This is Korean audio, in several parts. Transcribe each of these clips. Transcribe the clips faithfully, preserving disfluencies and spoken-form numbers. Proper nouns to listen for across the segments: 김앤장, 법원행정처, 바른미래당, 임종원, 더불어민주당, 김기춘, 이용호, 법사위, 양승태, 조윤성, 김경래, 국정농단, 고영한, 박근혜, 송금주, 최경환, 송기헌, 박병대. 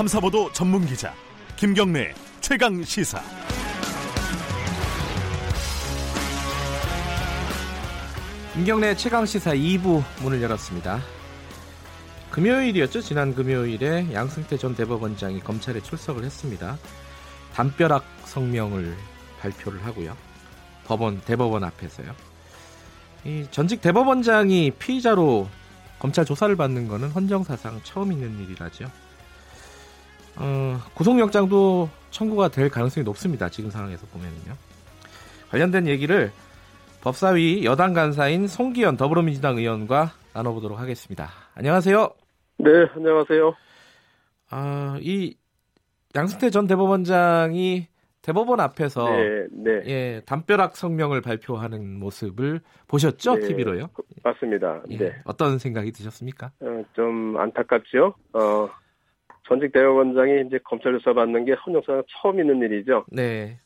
탐사보도 전문기자 김경래 최강시사. 김경래 최강시사 이 부 문을 열었습니다. 금요일이었죠. 지난 금요일에 양승태 전 대법원장이 검찰에 출석을 했습니다. 담벼락 성명을 발표를 하고요. 법원, 대법원 앞에서요. 이 전직 대법원장이 피의자로 검찰 조사를 받는 거는 헌정사상 처음 있는 일이라죠. 어, 구속영장도 청구가 될 가능성이 높습니다. 지금 상황에서 보면요. 관련된 얘기를 법사위 여당 간사인 송기헌 더불어민주당 의원과 나눠보도록 하겠습니다. 안녕하세요. 네, 안녕하세요. 아, 이 양승태 전 대법원장이 대법원 앞에서 네, 네. 예, 담벼락 성명을 발표하는 모습을 보셨죠? 네, 티비로요? 맞습니다. 예, 네. 어떤 생각이 드셨습니까? 어, 좀 안타깝죠. 어, 전직 대법원장이 이제 검찰 조사 받는 게 헌정사상 처음 있는 일이죠. 네.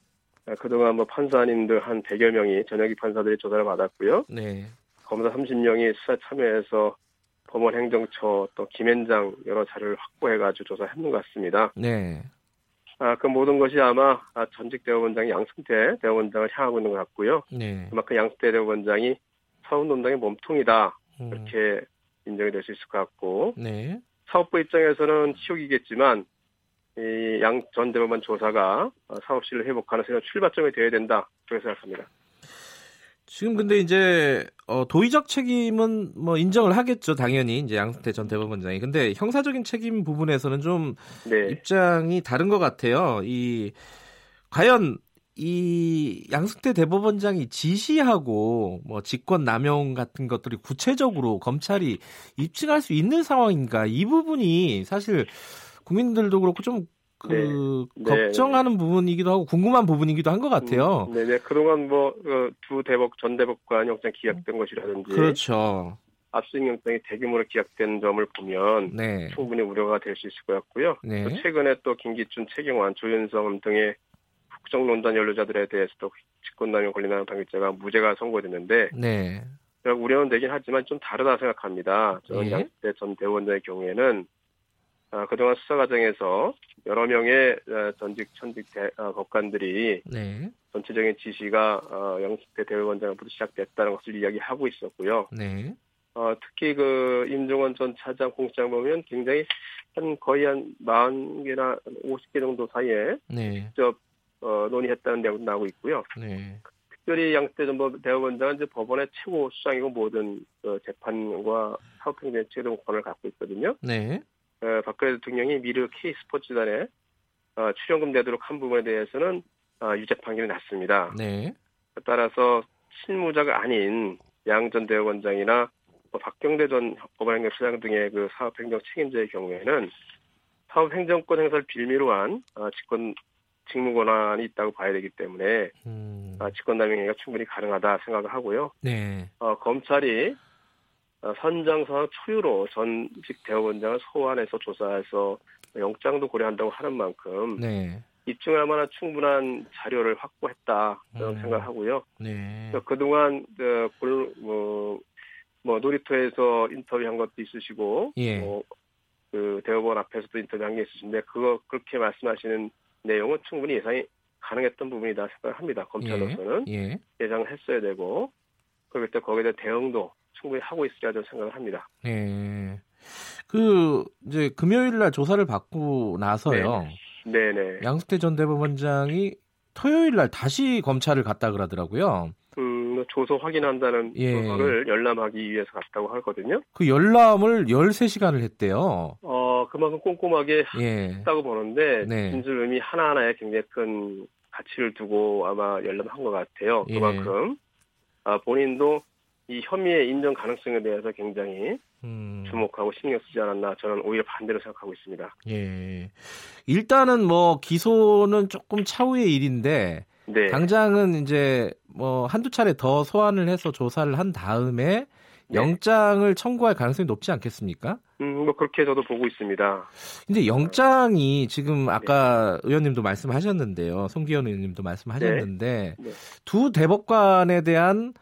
어, 그동안 뭐 판사님들 한 백여 명이 전역이 판사들이 조사를 받았고요. 네. 검사 삼십 명이 수사 참여해서 법원 행정처 또 김앤장 여러 자료를 확보해가지고 조사했는 것 같습니다. 네. 아, 그 모든 것이 아마 전직 대법원장이 양승태 대법원장을 향하고 있는 것 같고요. 네. 그만큼 양승태 대법원장이 사운동당의 몸통이다. 음. 그렇게 인정이 될 수 있을 것 같고. 네. 사법부 입장에서는 치욕이겠지만 이 양 전 대법원 조사가 사법실을 회복하는 새로운 출발점이 되어야 된다. 그렇게 생각합니다. 지금 근데 이제 어, 도의적 책임은 뭐 인정을 하겠죠, 당연히 이제 양승태 전 대법원장이. 근데 형사적인 책임 부분에서는 좀 네. 입장이 다른 것 같아요. 이 과연 이 양승태 대법원장이 지시하고 뭐 직권 남용 같은 것들이 구체적으로 검찰이 입증할 수 있는 상황인가? 이 부분이 사실 국민들도 그렇고 좀. 그 네. 걱정하는 네. 부분이기도 하고 궁금한 부분이기도 한 것 같아요. 음, 네네. 그동안 뭐 두 대법 전 대법관 영장 기각된 것이라든지, 그렇죠. 압수수색 영장이 대규모로 기각된 점을 보면 네. 충분히 우려가 될 수 있을 것 같고요. 네. 또 최근에 또 김기춘, 최경환, 조윤성 등의 국정농단 연루자들에 대해서도 직권남용 권리남용 당국자가 무죄가 선고됐는데, 네. 제가 우려는 되긴 하지만 좀 다르다 생각합니다. 저는 네. 양승태 전 대법원장의 경우에는. 아, 그동안 수사 과정에서 여러 명의 전직 천직 대, 아, 법관들이 네. 전체적인 지시가 어, 양승태 대법원장으로부터 시작됐다는 것을 이야기하고 있었고요. 네. 어, 특히 그 임종원 전 차장 공시장 보면 굉장히 한 거의 한 사십 개나 오십 개 정도 사이에 네. 직접 어, 논의했다는 내용도 나오고 있고요. 네. 특별히 양승태 전 대법원장은 이제 법원의 최고 수장이고 모든 어, 재판과 사법행정의 최종 권을 갖고 있거든요. 네. 어, 박근혜 대통령이 미르 K스포츠단에 어, 출연금 내도록 한 부분에 대해서는 어, 유죄 판결이 났습니다. 네. 따라서 실무자가 아닌 양 전 대법원장이나 어, 박병대 전 법원행정처장 등의 그 사업행정 책임자의 경우에는 사업행정권 행사를 빌미로 한 어, 직권 직무 권한이 있다고 봐야 되기 때문에 음. 어, 직권남용행위가 충분히 가능하다 생각을 하고요. 네. 어, 검찰이 선장상 초유로 전직 대법원장을 소환해서 조사해서 영장도 고려한다고 하는 만큼 네. 입증할 만한 충분한 자료를 확보했다 음. 생각하고요. 네. 그동안 그, 뭐, 뭐 놀이터에서 인터뷰한 것도 있으시고 예. 뭐, 그 대법원 앞에서도 인터뷰한 게 있으신데 그거 그렇게 말씀하시는 내용은 충분히 예상이 가능했던 부분이다 생각합니다. 검찰로서는 예. 예. 예상을 했어야 되고 그럴 때 거기에 대한 대응도 충분히 하고 있어야 된다고 생각을 합니다. 네, 그 이제 금요일 날 조사를 받고 나서요. 네, 네. 양승태 전 대법원장이 토요일 날 다시 검찰을 갔다 그러더라고요. 음, 조서 확인한다는 조서를 예. 열람하기 위해서 갔다고 하거든요. 그 열람을 열세 시간을 했대요. 어, 그만큼 꼼꼼하게 예. 했다고 보는데 네. 진술음이 하나하나에 굉장히 큰 가치를 두고 아마 열람한 것 같아요. 그만큼 예. 아, 본인도 이 혐의의 인정 가능성에 대해서 굉장히 음. 주목하고 신경 쓰지 않았나 저는 오히려 반대로 생각하고 있습니다. 예, 일단은 뭐 기소는 조금 차후의 일인데 네. 당장은 이제 뭐 한두 차례 더 소환을 해서 조사를 한 다음에 네. 영장을 청구할 가능성이 높지 않겠습니까? 음, 뭐 그렇게 저도 보고 있습니다. 근데 영장이 지금 아까 네. 의원님도 말씀하셨는데요, 송기헌 의원님도 말씀하셨는데 네. 네. 두 대법관에 대한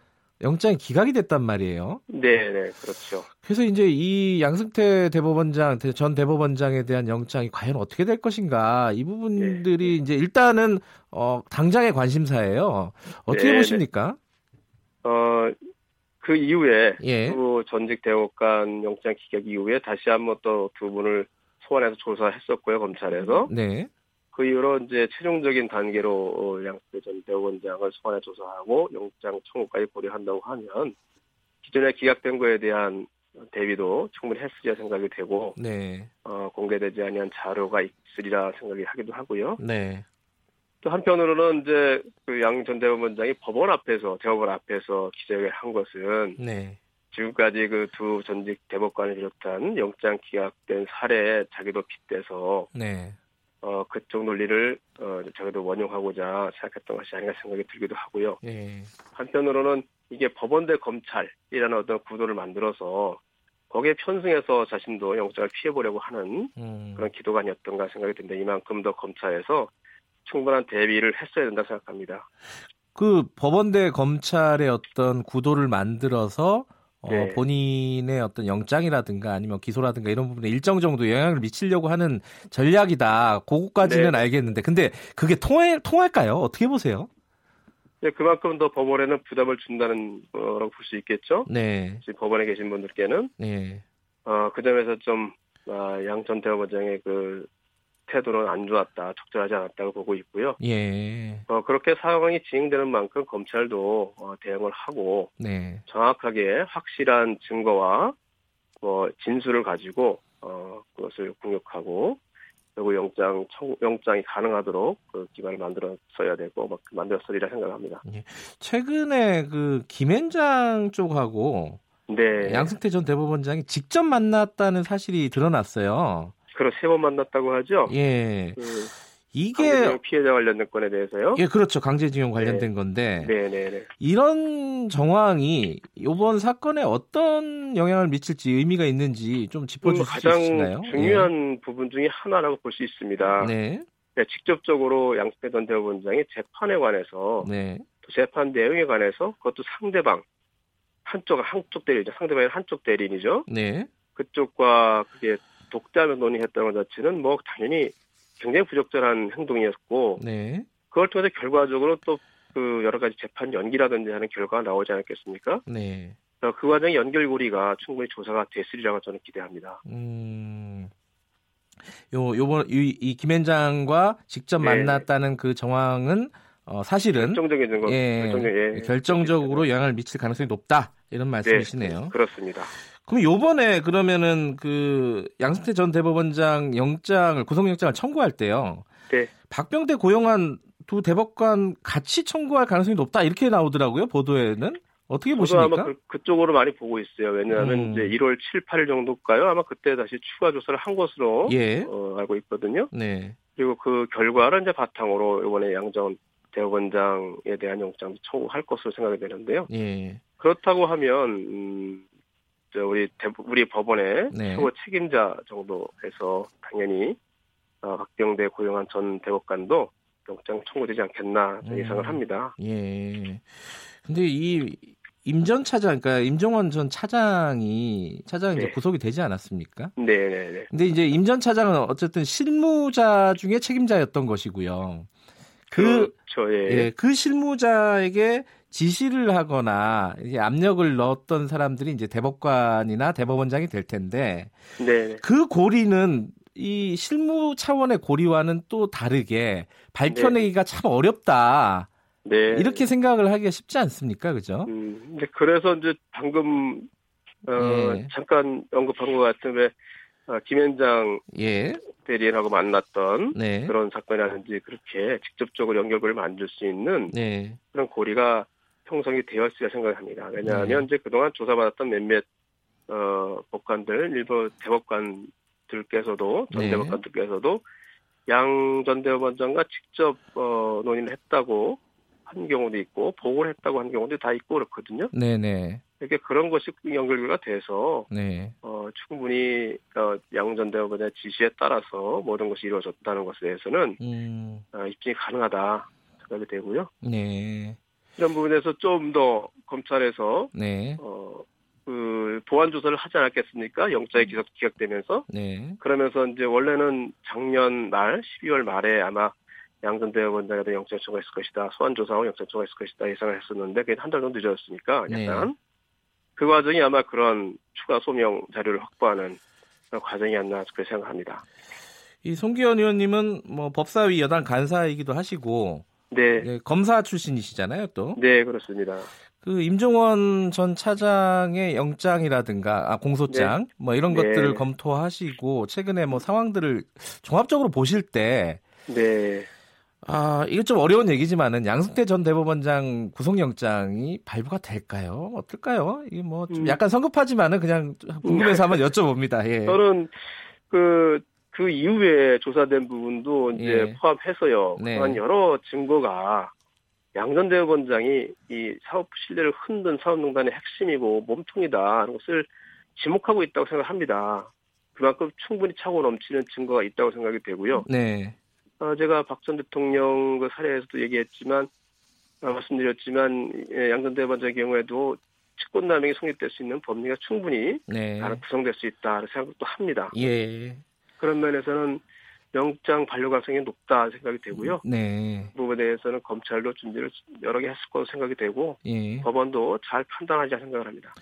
영장이 기각이 됐단 말이에요. 네, 네, 그렇죠. 그래서 이제 이 양승태 대법원장, 전 대법원장에 대한 영장이 과연 어떻게 될 것인가, 이 부분들이 네. 이제 일단은 어, 당장의 관심사예요. 어떻게 네, 보십니까? 네. 어, 그 이후에 예. 또 전직 대법관 영장 기각 이후에 다시 한번 또 두 분을 소환해서 조사했었고요, 검찰에서. 네. 그 이후로 이제 최종적인 단계로 양승태 전 대법원장을 소환해 조사하고 영장 청구까지 고려한다고 하면 기존에 기각된 거에 대한 대비도 충분히 했으리라 생각이 되고 네. 어, 공개되지 아니한 자료가 있으리라 생각이 하기도 하고요. 네. 또 한편으로는 이제 그 양 전 대법원장이 법원 앞에서 대법원 앞에서 기재를 한 것은 네. 지금까지 그 두 전직 대법관을 비롯한 영장 기각된 사례에 자기도 빗대서 네. 어, 그쪽 논리를, 어, 저희도 원용하고자 생각했던 것이 아닌가 생각이 들기도 하고요. 예. 한편으로는 이게 법원 대 검찰이라는 어떤 구도를 만들어서 거기에 편승해서 자신도 영장을 피해보려고 하는 음. 그런 기도가 아니었던가 생각이 드는데 이만큼 더 검찰에서 충분한 대비를 했어야 된다고 생각합니다. 그 법원 대 검찰의 어떤 구도를 만들어서 어, 네. 본인의 어떤 영장이라든가 아니면 기소라든가 이런 부분에 일정 정도 영향을 미치려고 하는 전략이다. 그것까지는 네. 알겠는데, 근데 그게 통해, 통할까요? 어떻게 보세요? 네, 그만큼 더 법원에는 부담을 준다는 거라고 볼 수 있겠죠. 네. 지금 법원에 계신 분들께는 네. 어, 그 점에서 좀 아, 양 전 대법원장의 그 태도는 안 좋았다, 적절하지 않았다고 보고 있고요. 예. 어, 그렇게 상황이 진행되는 만큼 검찰도 어, 대응을 하고 네. 정확하게 확실한 증거와 어, 진술을 가지고 어, 그것을 공격하고 그리고 영장 청구, 영장이 가능하도록 그 기반을 만들었어야 되고 막 만들었으리라 생각합니다. 예. 최근에 그 김앤장 쪽하고 네. 양승태 전 대법원장이 직접 만났다는 사실이 드러났어요. 그러 세 번 만났다고 하죠. 예, 그 이게 강제징용 피해자 관련된 건에 대해서요. 예, 그렇죠. 강제징용 관련된 네. 건데, 네네네. 이런 정황이 이번 사건에 어떤 영향을 미칠지 의미가 있는지 좀 짚어주실 수 있나요? 가장 중요한 예. 부분 중에 하나라고 볼 수 있습니다. 네. 네, 직접적으로 양승태 전 대법원장이 재판에 관해서, 네. 또 재판 내용에 관해서 그것도 상대방 한쪽 한쪽 대리죠. 상대방이 한쪽 대리인이죠. 네. 그쪽과 그게 독자면 논의했다는 것 자체는 뭐 당연히 굉장히 부적절한 행동이었고 네. 그걸 통해서 결과적으로 또 그 여러 가지 재판 연기라든지 하는 결과가 나오지 않았겠습니까? 네. 그 과정의 연결고리가 충분히 조사가 됐으리라고 저는 기대합니다. 음, 요 요번 이, 이 김앤장과 직접 네. 만났다는 그 정황은 어, 사실은 결정적인 증거, 예, 결정적, 예, 결정적으로 예. 영향을 미칠 가능성이 높다 이런 말씀이시네요. 네, 그렇습니다. 그럼 요번에 그러면은 그 양승태 전 대법원장 영장을 구속영장을 청구할 때요. 네. 박병대 고영한 두 대법관 같이 청구할 가능성이 높다 이렇게 나오더라고요. 보도에는. 어떻게 보십니까? 아마 그, 그쪽으로 많이 보고 있어요. 왜냐하면 음. 이제 일월 칠, 팔일 정도일까요? 아마 그때 다시 추가 조사를 한 것으로 예. 어, 알고 있거든요. 네. 그리고 그 결과를 이제 바탕으로 이번에 양 전 대법원장에 대한 영장도 청구할 것으로 생각이 되는데요. 예. 그렇다고 하면 음, 우리 대부, 우리 법원의 네. 최고 책임자 정도에서 당연히 어, 박병대 고용한 전 대법관도 영장 청구되지 않겠나 음. 예상을 합니다. 예. 근데 이 임 전 차장, 그러니까 임종원 전 차장이 차장이 네. 이제 구속이 되지 않았습니까? 네네네. 근데 이제 임 전 차장은 어쨌든 실무자 중에 책임자였던 것이고요. 그, 그렇죠, 예. 예, 그 실무자에게 지시를 하거나 이제 압력을 넣었던 사람들이 이제 대법관이나 대법원장이 될 텐데 네네. 그 고리는 이 실무 차원의 고리와는 또 다르게 밝혀내기가 네네. 참 어렵다. 네. 이렇게 생각을 하기가 쉽지 않습니까, 그죠? 음, 이제 그래서 이제 방금 어, 예. 잠깐 언급한 것 같은 왜 아, 김앤장 예. 대리인하고 만났던 네. 그런 사건이라든지 그렇게 직접적으로 연결고리를 만들 수 있는 네. 그런 고리가 형성이 되었으리라 생각합니다. 왜냐하면 네. 이제 그동안 조사받았던 몇몇 어, 법관들, 일부 대법관들께서도 전 네. 대법관들께서도 양 전 대법원장과 직접 어, 논의를 했다고 한 경우도 있고 보고를 했다고 한 경우도 다 있고 그렇거든요. 네네. 이렇게 그런 것이 연결고리가 돼서 네. 어, 충분히 어, 양 전 대법원의 지시에 따라서 모든 것이 이루어졌다는 것에 대해서는 음. 어, 입증이 가능하다 생각이 되고요. 네. 이런 부분에서 좀 더 검찰에서 네. 어, 그 보완 조사를 하지 않았겠습니까? 영장이 기각, 기각되면서 네. 그러면서 이제 원래는 작년 말 십이월 말에 아마 양승태 원장에도 영장 청구했을 것이다, 소환 조사하고 영장 청구했을 것이다 예상을 했었는데 그게 한 달 정도 늦어졌으니까 약간 네. 그 과정이 아마 그런 추가 소명 자료를 확보하는 그런 과정이 아니나 그렇게 생각합니다. 이 송기헌 의원님은 뭐 법사위 여당 간사이기도 하시고 네. 네, 검사 출신이시잖아요, 또. 네, 그렇습니다. 그 임종원 전 차장의 영장이라든가 아, 공소장 네. 뭐 이런 네. 것들을 검토하시고 최근에 뭐 상황들을 종합적으로 보실 때 네. 아, 이거 좀 어려운 얘기지만은 양승태 전 대법원장 구속영장이 발부가 될까요? 어떨까요? 이게 뭐 좀 약간 성급하지만은 그냥 궁금해서 한번 여쭤봅니다. 예. 저는 그, 그 이후에 조사된 부분도 이제 예. 포함해서요. 네. 그런 여러 증거가 양 전 대법원장이 이 사업 신뢰를 흔든 사업농단의 핵심이고 몸통이다. 이것을 지목하고 있다고 생각합니다. 그만큼 충분히 차고 넘치는 증거가 있다고 생각이 되고요. 네. 제가 박 전 대통령 그 사례에서도 얘기했지만 말씀드렸지만 양 전 대법원장의 경우에도 직권남용이 성립될 수 있는 법리가 충분히 네. 구성될 수 있다는 생각도 합니다. 예. 그런 면에서는 영장 발효 가능성이 높다 생각이 되고요. 네. 그 부분에 대해서는 검찰도 준비를 여러 개 했을 거로 생각이 되고 예. 법원도 잘 판단하자 생각을 합니다.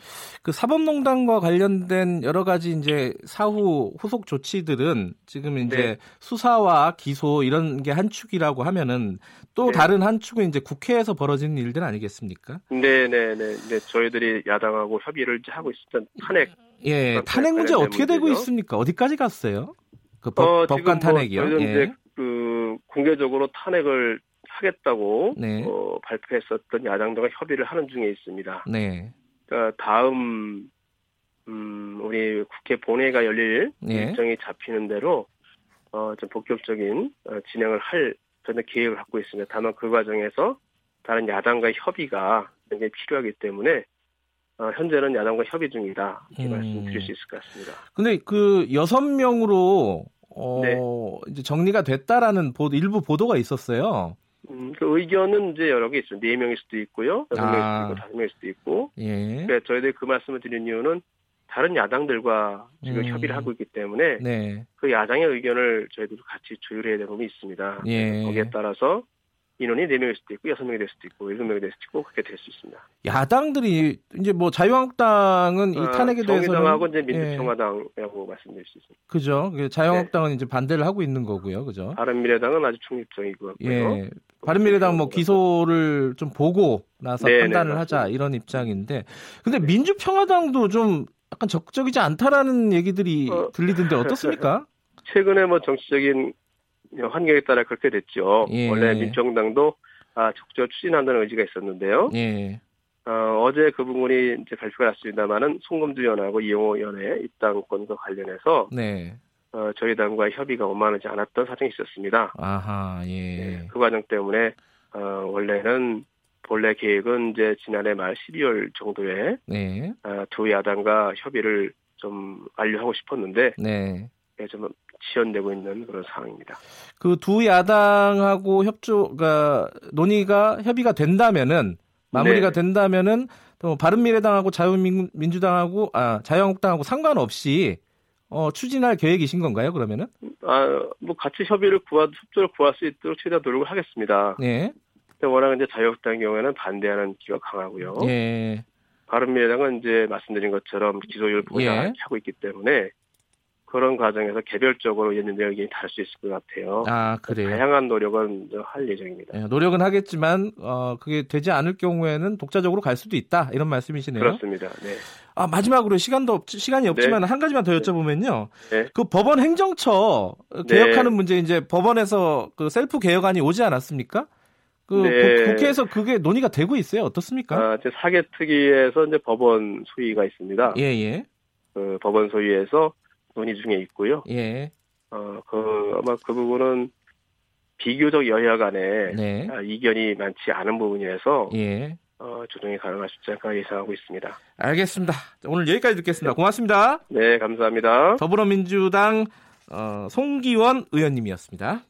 그 사법농단과 관련된 여러 가지 이제 사후 후속 조치들은 지금 이제 네. 수사와 기소 이런 게 한 축이라고 하면은 또 네. 다른 한 축은 이제 국회에서 벌어지는 일들 아니겠습니까? 네, 네, 네. 네. 저희들이 야당하고 협의를 하고 있었던 탄핵. 예, 탄핵 문제 어떻게 되고 있습니까? 어디까지 갔어요? 그 법, 어, 법관 탄핵이요. 뭐 예. 이제 그 공개적으로 탄핵을 하겠다고 네. 어, 발표했었던 야당과 협의를 하는 중에 있습니다. 네. 그러니까 다음 음, 우리 국회 본회의가 열릴 예. 일정이 잡히는 대로 어, 좀 본격적인 어, 진행을 할 저는 계획을 갖고 있습니다. 다만 그 과정에서 다른 야당과의 협의가 굉장히 필요하기 때문에. 어, 현재는 야당과 협의 중이다. 이렇게 음. 말씀드릴 수 있을 것 같습니다. 근데 그 여섯 명으로 어, 네. 이제 정리가 됐다라는 보도, 일부 보도가 있었어요. 음, 그 의견은 이제 여러 개 있어요. 네 명일 수도 있고요, 여섯 명일 아. 수도 있고, 다섯 명일 수도 있고. 예. 그래서 저희들이 그 말씀을 드린 이유는 다른 야당들과 지금 음. 협의를 하고 있기 때문에 네. 그 야당의 의견을 저희들도 같이 조율해야 되는 부분이 있습니다. 예. 거기에 따라서. 인원이 네 명일 수도 있고, 여섯 명이 될 수도 있고, 일곱 명이 될 수도 있고, 그렇게 될 수 있습니다. 야당들이, 이제 뭐, 자유한국당은 아, 이 탄핵에 대해서. 정의당하고 이제 민주평화당이라고 예. 말씀드릴 수 있습니다. 그죠. 자유한국당은 네. 이제 반대를 하고 있는 거고요. 그죠. 바른미래당은 아주 중립적이고요. 예. 바른미래당 뭐 기소를 좀 보고 나서 네네, 판단을 맞습니다. 하자 이런 입장인데. 근데 네. 민주평화당도 좀 약간 적극적이지 않다라는 얘기들이 어, 들리던데 어떻습니까? 최근에 뭐 정치적인 환경에 따라 그렇게 됐죠. 예. 원래 민정당도 아, 적절 추진한다는 의지가 있었는데요. 예. 어, 어제 그 부분이 이제 발표가 났습니다만은 송금주 의원하고 이용호 의원의 입당권과 관련해서 네. 어, 저희 당과의 협의가 원만하지 않았던 사정이 있었습니다. 아하, 예. 네, 그 과정 때문에 어, 원래는 본래 계획은 이제 지난해 말 십이월 정도에 네. 어, 두 야당과 협의를 좀 완료하고 싶었는데 네. 예, 좀 지연되고 있는 그런 상황입니다. 그 두 야당하고 협조가 논의가 협의가 된다면은 마무리가 네. 된다면은 또 바른미래당하고 자유민주당하고 아 자유한국당하고 상관없이 어, 추진할 계획이신 건가요? 그러면은 아 뭐 같이 협의를 구하 협조를 구할 수 있도록 최대한 노력을 하겠습니다. 네. 근데 워낙 이제 자유한국당 경우에는 반대하는 기가 강하고요. 네. 바른미래당은 이제 말씀드린 것처럼 기소율 보장을 예. 하고 있기 때문에. 그런 과정에서 개별적으로 얘네들의 의견이 다를 수 있을 것 같아요. 아, 그래요? 다양한 노력은 할 예정입니다. 네, 노력은 하겠지만 어, 그게 되지 않을 경우에는 독자적으로 갈 수도 있다. 이런 말씀이시네요. 그렇습니다. 네. 아, 마지막으로 시간도 없, 시간이 없지만 네. 한 가지만 더 여쭤보면요. 네. 그 법원 행정처 개혁하는 네. 문제 이제 법원에서 그 셀프 개혁안이 오지 않았습니까? 그 네. 국회에서 그게 논의가 되고 있어요. 어떻습니까? 아, 제 사 개 특위에서 이제 법원 소위가 있습니다. 예, 예. 그 법원 소위에서 논의 중에 있고요. 예. 어, 그, 아마 그 부분은 비교적 여야 간에 네. 이견이 많지 않은 부분이라서 예. 어, 조정이 가능할 수 있지 않을까 예상하고 있습니다. 알겠습니다. 오늘 여기까지 듣겠습니다. 네. 고맙습니다. 네, 감사합니다. 더불어민주당 어, 송기헌 의원님이었습니다.